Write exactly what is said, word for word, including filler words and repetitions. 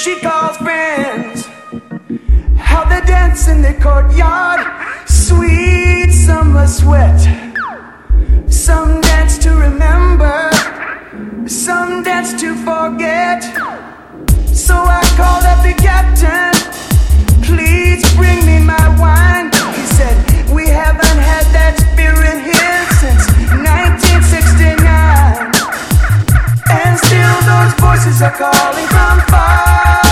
She calls friends. How they dance in the courtyard. Sweet summer sweat. Some dance to remember, some dance to forget. So I called up the captain. Please bring me my wine. He said, we haven't had that spirit here since nineteen sixty-nine. And still those voices are calling from far.